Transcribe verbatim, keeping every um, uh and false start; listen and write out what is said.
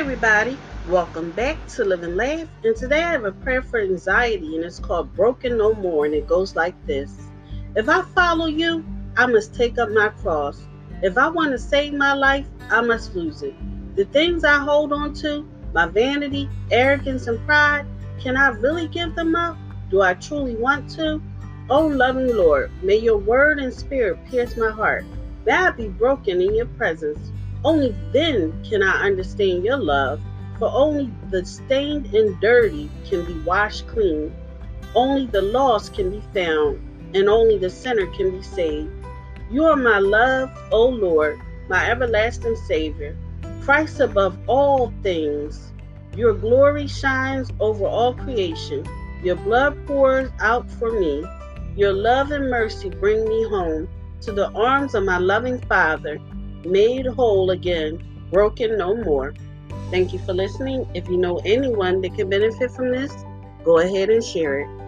Everybody, welcome back to Live and Laugh, and today I have a prayer for anxiety, and it's called Broken No More, and it goes like this. If I follow you, I must take up my cross. If I want to save my life, I must lose it. The things I hold on to, my vanity, arrogance, and pride, can I really give them up? Do I truly want to? Oh, loving Lord, may your word and spirit pierce my heart. May I be broken in your presence. Only then can I understand your love, for only the stained and dirty can be washed clean. Only the lost can be found, and only the sinner can be saved. You are my love, O Lord, my everlasting Savior, Christ above all things. Your glory shines over all creation. Your blood pours out for me. Your love and mercy bring me home to the arms of my loving Father. Made whole again, broken no more. Thank you for listening. If you know anyone that can benefit from this, go ahead and share it.